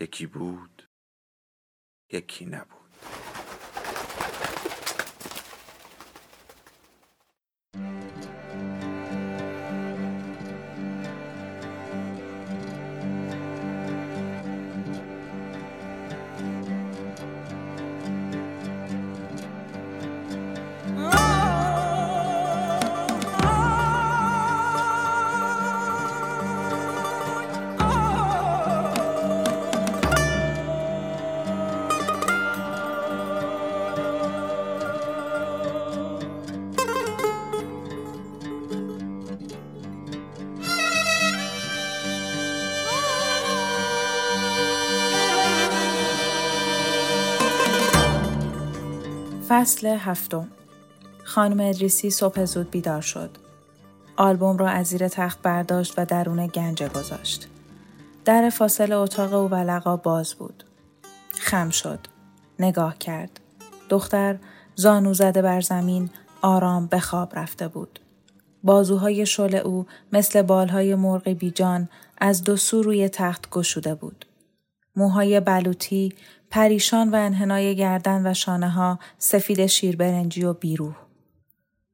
یکی بود، یکی نبود. فصل 7. خانم ادریسی صبح زود بیدار شد. آلبوم را از زیر تخت برداشت و درون گنج گذاشت. در فاصله اتاق او و لقا باز بود. خم شد. نگاه کرد. دختر زانو زده بر زمین آرام به خواب رفته بود. بازوهای شعله او مثل بالهای مرغ بیجان از 2 سو روی تخت گشوده بود. موهای بلوطی، پریشان و انحنای گردن و شانه‌ها سفید شیربرنجی و بیروح.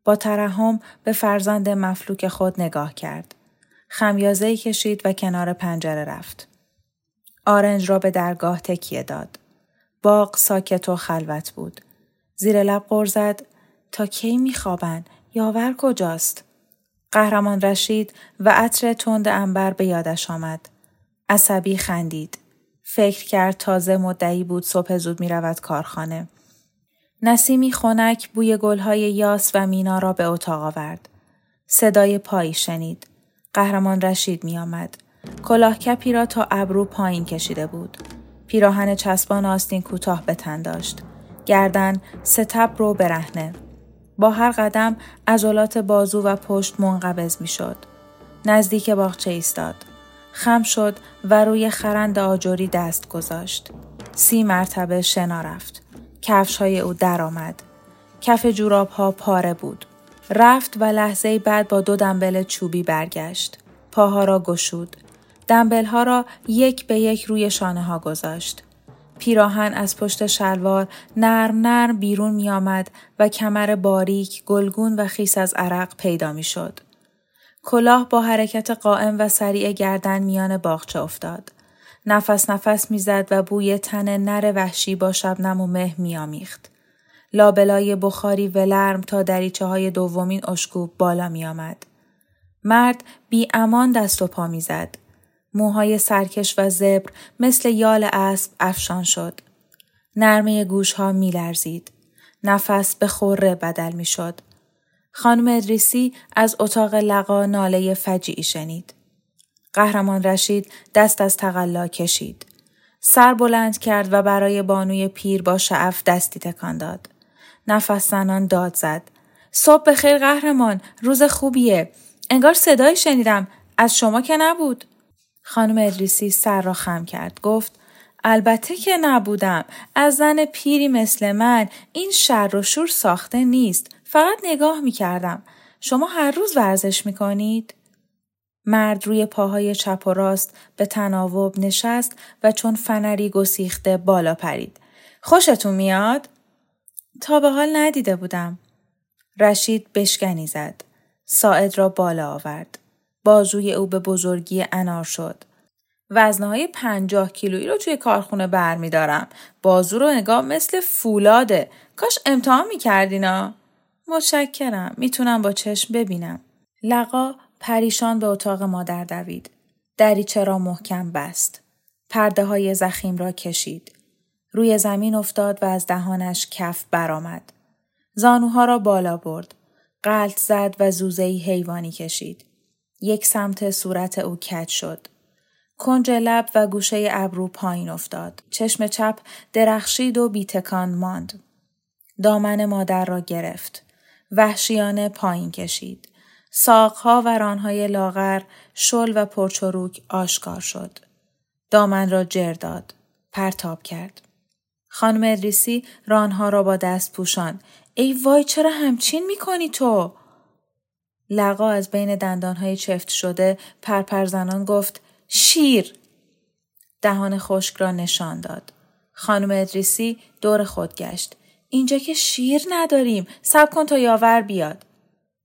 با ترحم به فرزند مفلوک خود نگاه کرد. خمیازه‌ای کشید و کنار پنجره رفت. آرنج را به درگاه تکیه داد. باغ ساکت و خلوت بود. زیر لب غر زد: تا کی می‌خوابن؟ یاور کجاست؟ قهرمان رشید و عطر تند عنبر به یادش آمد. عصبی خندید. فکر کرد تازه مدعی بود صبح زود می رود کارخانه. نسیمی خنک بوی گلهای یاس و مینا را به اتاق آورد. صدای پایی شنید. قهرمان رشید می آمد. کلاه کپی را تا ابرو پایین کشیده بود. پیراهن چسبان آستین کوتاه به تن داشت. گردن ستپ رو برهنه. با هر قدم عضلات بازو و پشت منقبض می شد. نزدیک باغچه ایستاد. خم شد و روی خرند آجری دست گذاشت. 3 مرتبه شنا رفت. کفش‌های او در آمد. کف جوراب‌ها پاره بود. رفت و لحظه‌ای بعد با 2 دمبل چوبی برگشت. پاها را گشود. دمبل‌ها را 1 به 1 روی شانه‌ها گذاشت. پیراهن از پشت شلوار نرم نرم بیرون می‌آمد و کمر باریک، گلگون و خیس از عرق پیدا می‌شد. کلاه با حرکت قائم و سریع گردن میان باغچه افتاد. نفس نفس میزد و بوی تن نر وحشی با شبنم و مه میامیخت. لابلای بخاری ولرم تا دریچه‌های دومین اشکوب بالا میآمد. مرد بی امان دست و پا میزد. موهای سرکش و زبر مثل یال اسب افشان شد. نرمه گوشها میلرزید. نفس به خره بدل میشد. خانم ادریسی از اتاق لقا ناله فجیعی شنید. قهرمان رشید دست از تقلا کشید. سر بلند کرد و برای بانوی پیر با شعف دستی تکان داد. نفس زنان داد زد: صبح بخیر قهرمان، روز خوبیه. انگار صدایی شنیدم، از شما که نبود. خانم ادریسی سر را خم کرد. گفت: البته که نبودم، از زن پیری مثل من این شر و شور ساخته نیست، فقط نگاه می‌کردم. شما هر روز ورزش می‌کنید؟ مرد روی پاهای چپ و راست به تناوب نشست و چون فنری گسیخته بالا پرید. خوشتون میاد؟ تا به حال ندیده بودم. رشید بشکنی زد. ساعد را بالا آورد. بازوی او به بزرگی انار شد. وزنهای 50 کیلویی رو توی کارخونه برمیدارم. بازو رو نگاه مثل فولاده. کاش امتحان می‌کردینا. متشکرم، میتونم با چشم ببینم. لقا پریشان به اتاق مادر دوید. دریچه را محکم بست. پرده های زخیم را کشید. روی زمین افتاد و از دهانش کف برآمد. زانوها را بالا برد. غلط زد و زوزه‌ای حیوانی کشید. یک سمت صورت او کج شد. کنج لب و گوشه ابرو پایین افتاد. چشم چپ درخشید و بیتکان ماند. دامن مادر را گرفت. وحشیانه پایین کشید. ساقها و رانهای لاغر، شل و پرچروک آشکار شد. دامن را جر داد. پرتاب کرد. خانم ادریسی رانها را با دست پوشان. ای وای چرا همچین میکنی تو؟ لقا از بین دندانهای چفت شده پرپرزنان گفت شیر. دهان خشک را نشان داد. خانم ادریسی دور خود گشت. اینجا که شیر نداریم. صبر کن تا یاور بیاد.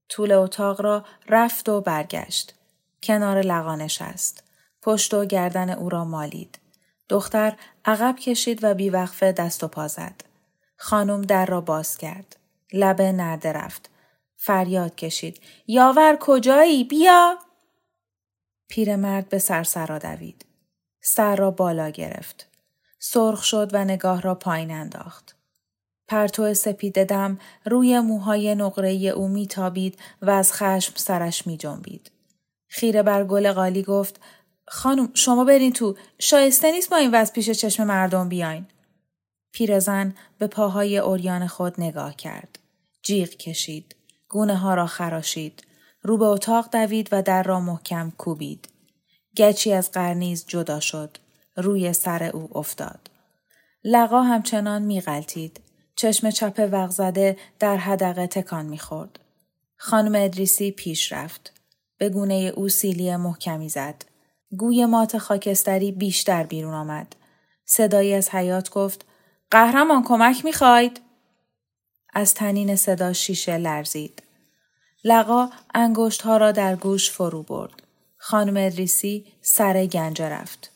طول اتاق را رفت و برگشت. کنار لقا نشست. پشت و گردن او را مالید. دختر عقب کشید و بیوقفه دست و پا زد. خانم در را باز کرد. لب نرده رفت. فریاد کشید. یاور کجایی؟ بیا! پیرمرد به سرسرا دوید. سر را بالا گرفت. سرخ شد و نگاه را پایین انداخت. پرتو سپید دم روی موهای نقره‌ای او میتابید و از خشم سرش میجنبید. خیره بر گل قالی گفت خانم شما برین تو، شایسته نیست با این وضع پیش چشم مردم بیاین. پیرزن به پاهای عریان خود نگاه کرد. جیغ کشید. گونه ها را خراشید. رو به اتاق دوید و در را محکم کوبید. گچی از قرنیز جدا شد. روی سر او افتاد. لقا همچنان میغلتید. چشم چپ وقزده در حدقه تکان میخورد. خانم ادریسی پیش رفت. به گونه او سیلی محکمی زد. گوی مات خاکستری بیشتر بیرون آمد. صدایی از حیاط گفت قهرمان کمک میخواید؟ از طنین صدا شیشه لرزید. لقا انگشت‌ها را در گوش فرو برد. خانم ادریسی سر گنجه رفت.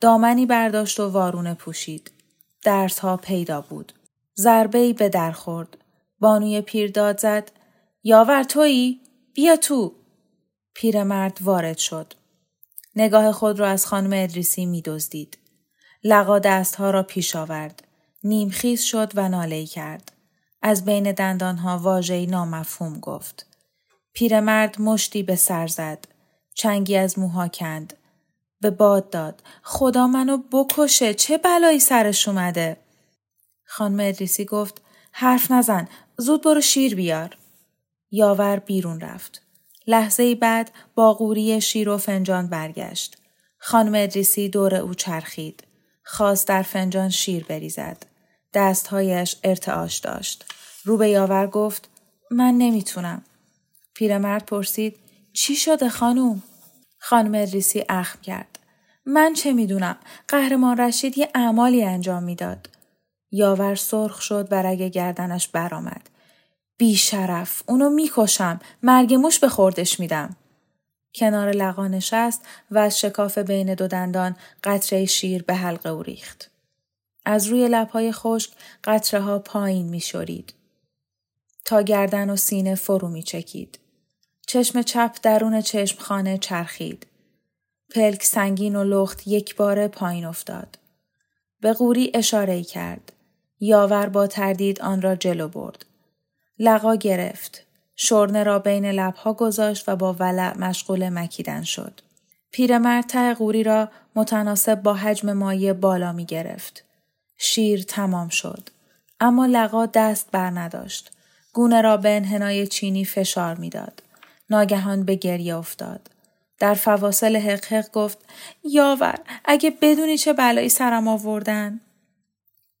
دامنی برداشت و وارونه پوشید. درس‌ها پیدا بود. ضربه‌ای به در خورد. بانوی پیر داد زد. یاور تویی؟ بیا تو! پیرمرد وارد شد. نگاه خود را از خانم ادریسی می‌دزدید. لقا دست‌ها را پیش آورد. نیمخیز شد و ناله‌ای کرد. از بین دندان‌ها واژه‌ای نامفهوم گفت. پیرمرد مشتی به سر زد. چنگی از موها کند. به باد داد. خدا منو بکشه. چه بلایی سرش اومده؟ خانم ادریسی گفت حرف نزن. زود برو شیر بیار. یاور بیرون رفت. لحظه‌ای بعد با قوری شیر و فنجان برگشت. خانم ادریسی دور او چرخید. خواست در فنجان شیر بریزد. دستهایش ارتعاش داشت. رو به یاور گفت من نمیتونم. پیرمرد پرسید چی شده خانوم؟ خانم ادریسی اخم کرد. من چه میدونم؟ قهرمان رشید یه اعمالی انجام میداد. یاور سرخ شد و رگ گردنش برآمد. بی شرف اونو میکشم، مرگ موش به خوردش میدم. کنار لقا نشست و از شکاف بین دو دندان قطره شیر به حلقه او ریخت. از روی لب‌های خشک قطره ها پایین میشورید. تا گردن و سینه فرو میچکید. چشم چپ درون چشم خانه چرخید. پلک سنگین و لخت یک باره پایین افتاد. به قوری اشاره‌ای کرد. یاور با تردید آن را جلو برد. لقا گرفت. شورنه را بین لبها گذاشت و با ولع مشغول مکیدن شد. پیرمرد ته قوری را متناسب با حجم مایع بالا می گرفت. شیر تمام شد. اما لقا دست بر نداشت. گونه را به انحنای چینی فشار می داد. ناگهان به گریه افتاد. در فواصل حقحق گفت یاور اگه بدونی چه بلایی سرم آوردن.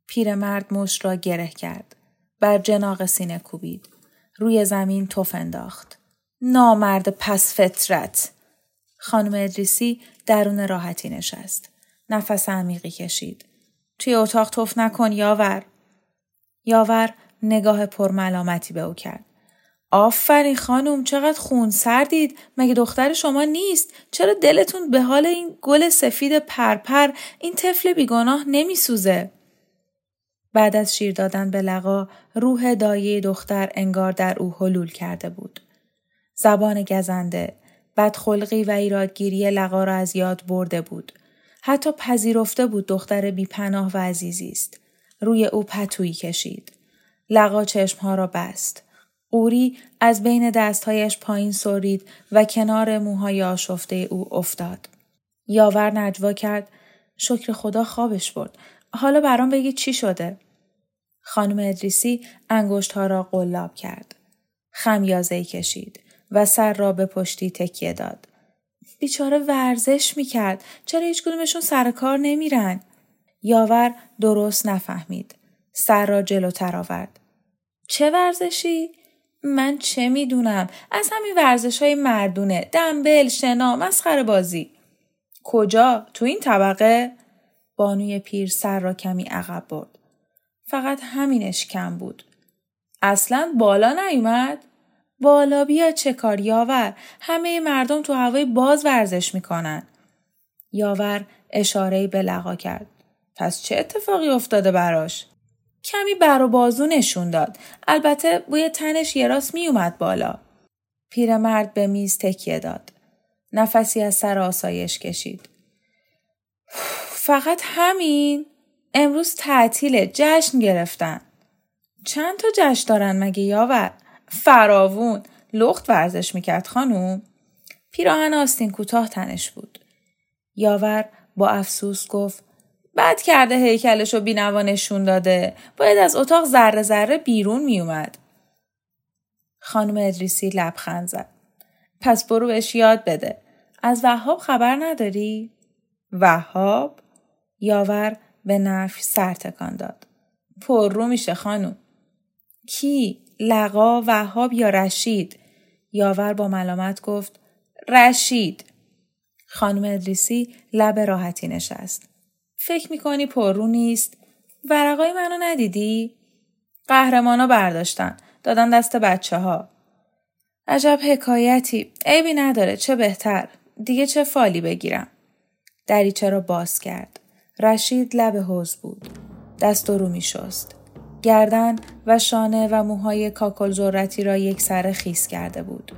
پیرمرد مشت را گره کرد. بر جناق سینه کوبید. روی زمین تف انداخت. نامرد پس فطرت! خانم ادریسی درون راحتی نشست. نفس عمیقی کشید. توی اتاق تف نکن یاور! یاور نگاه پرملامتی به او کرد. آفرین خانم چقدر خون سردید، مگه دختر شما نیست؟ چرا دلتون به حال این گل سفید پرپر، این طفل بیگناه نمی سوزه؟ بعد از شیر دادن به لقا روح دایه دختر انگار در او حلول کرده بود. زبان گزنده، بدخلقی و ایرادگیری لقا را از یاد برده بود. حتی پذیرفته بود دختر بیپناه و عزیزی است. روی او پتویی کشید. لقا چشمها را بست. اوری از بین دستهایش پایین سرید و کنار موهای آشفته او افتاد. یاور نجوا کرد. شکر خدا خوابش برد. حالا برام بگید چی شده؟ خانم ادریسی انگشت‌ها را قلاب کرد. خمیازه‌ای کشید و سر را به پشتی تکیه داد. بیچاره ورزش میکرد. چرا هیچ کدومشون سر کار نمیرن؟ یاور درست نفهمید. سر را جلوتر آورد. چه ورزشی؟ من چه میدونم؟ از همین ورزش‌های مردونه، دمبل، شنا، مسخره بازی. کجا؟ تو این طبقه؟ بانوی پیر سر را کمی عقب برد. فقط همینش کم بود. اصلاً بالا نیومد؟ بالا بیا چه کار یاور؟ همه مردم تو هوای باز ورزش میکنن. یاور اشاره‌ای به لقا کرد. پس چه اتفاقی افتاده براش؟ کمی بر و بازو نشون داد. البته بوی تنش یه راست می اومد بالا. پیرمرد به میز تکیه داد. نفسی از سر آسایش کشید. فقط همین؟ امروز تعطیله، جشن گرفتن. چند تا جشن دارن مگه یاور؟ فراوون. لخت ورزش میکرد خانوم. پیراهن آستین کوتاه تنش بود. یاور با افسوس گفت بد کرده هیکلشو بینوا نشون داده. باید از اتاق ذره ذره بیرون میومد. خانم ادریسی لبخند زد. پس برو بهش یاد بده. از وهاب خبر نداری؟ وهاب؟ یاور به نفی سر تکان داد. پر رو میشه خانوم. کی؟ لقا، وهاب یا رشید؟ یاور با ملامت گفت رشید. خانم ادریسی لب راحتی نشست. فکر میکنی پررو نیست؟ ورقای منو ندیدی؟ قهرمانا برداشتن. دادن دست بچه ها. عجب حکایتی. عیبی نداره. چه بهتر. دیگه چه فالی بگیرم. دریچه را باز کرد. رشید لب حوض بود. دست و رو میشست. گردن و شانه و موهای کاکل ذرتی را یک سره خیس کرده بود.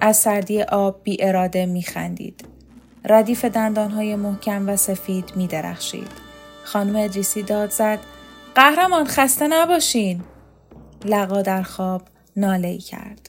از سردی آب بی اراده میخندید. ردیف دندانهای محکم و سفید می درخشید. خانم ادریسی داد زد. قهرمان خسته نباشین. لقا در خواب ناله‌ای کرد.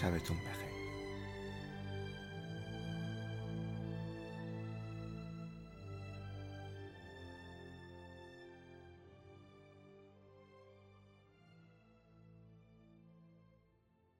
شبتون بخیر.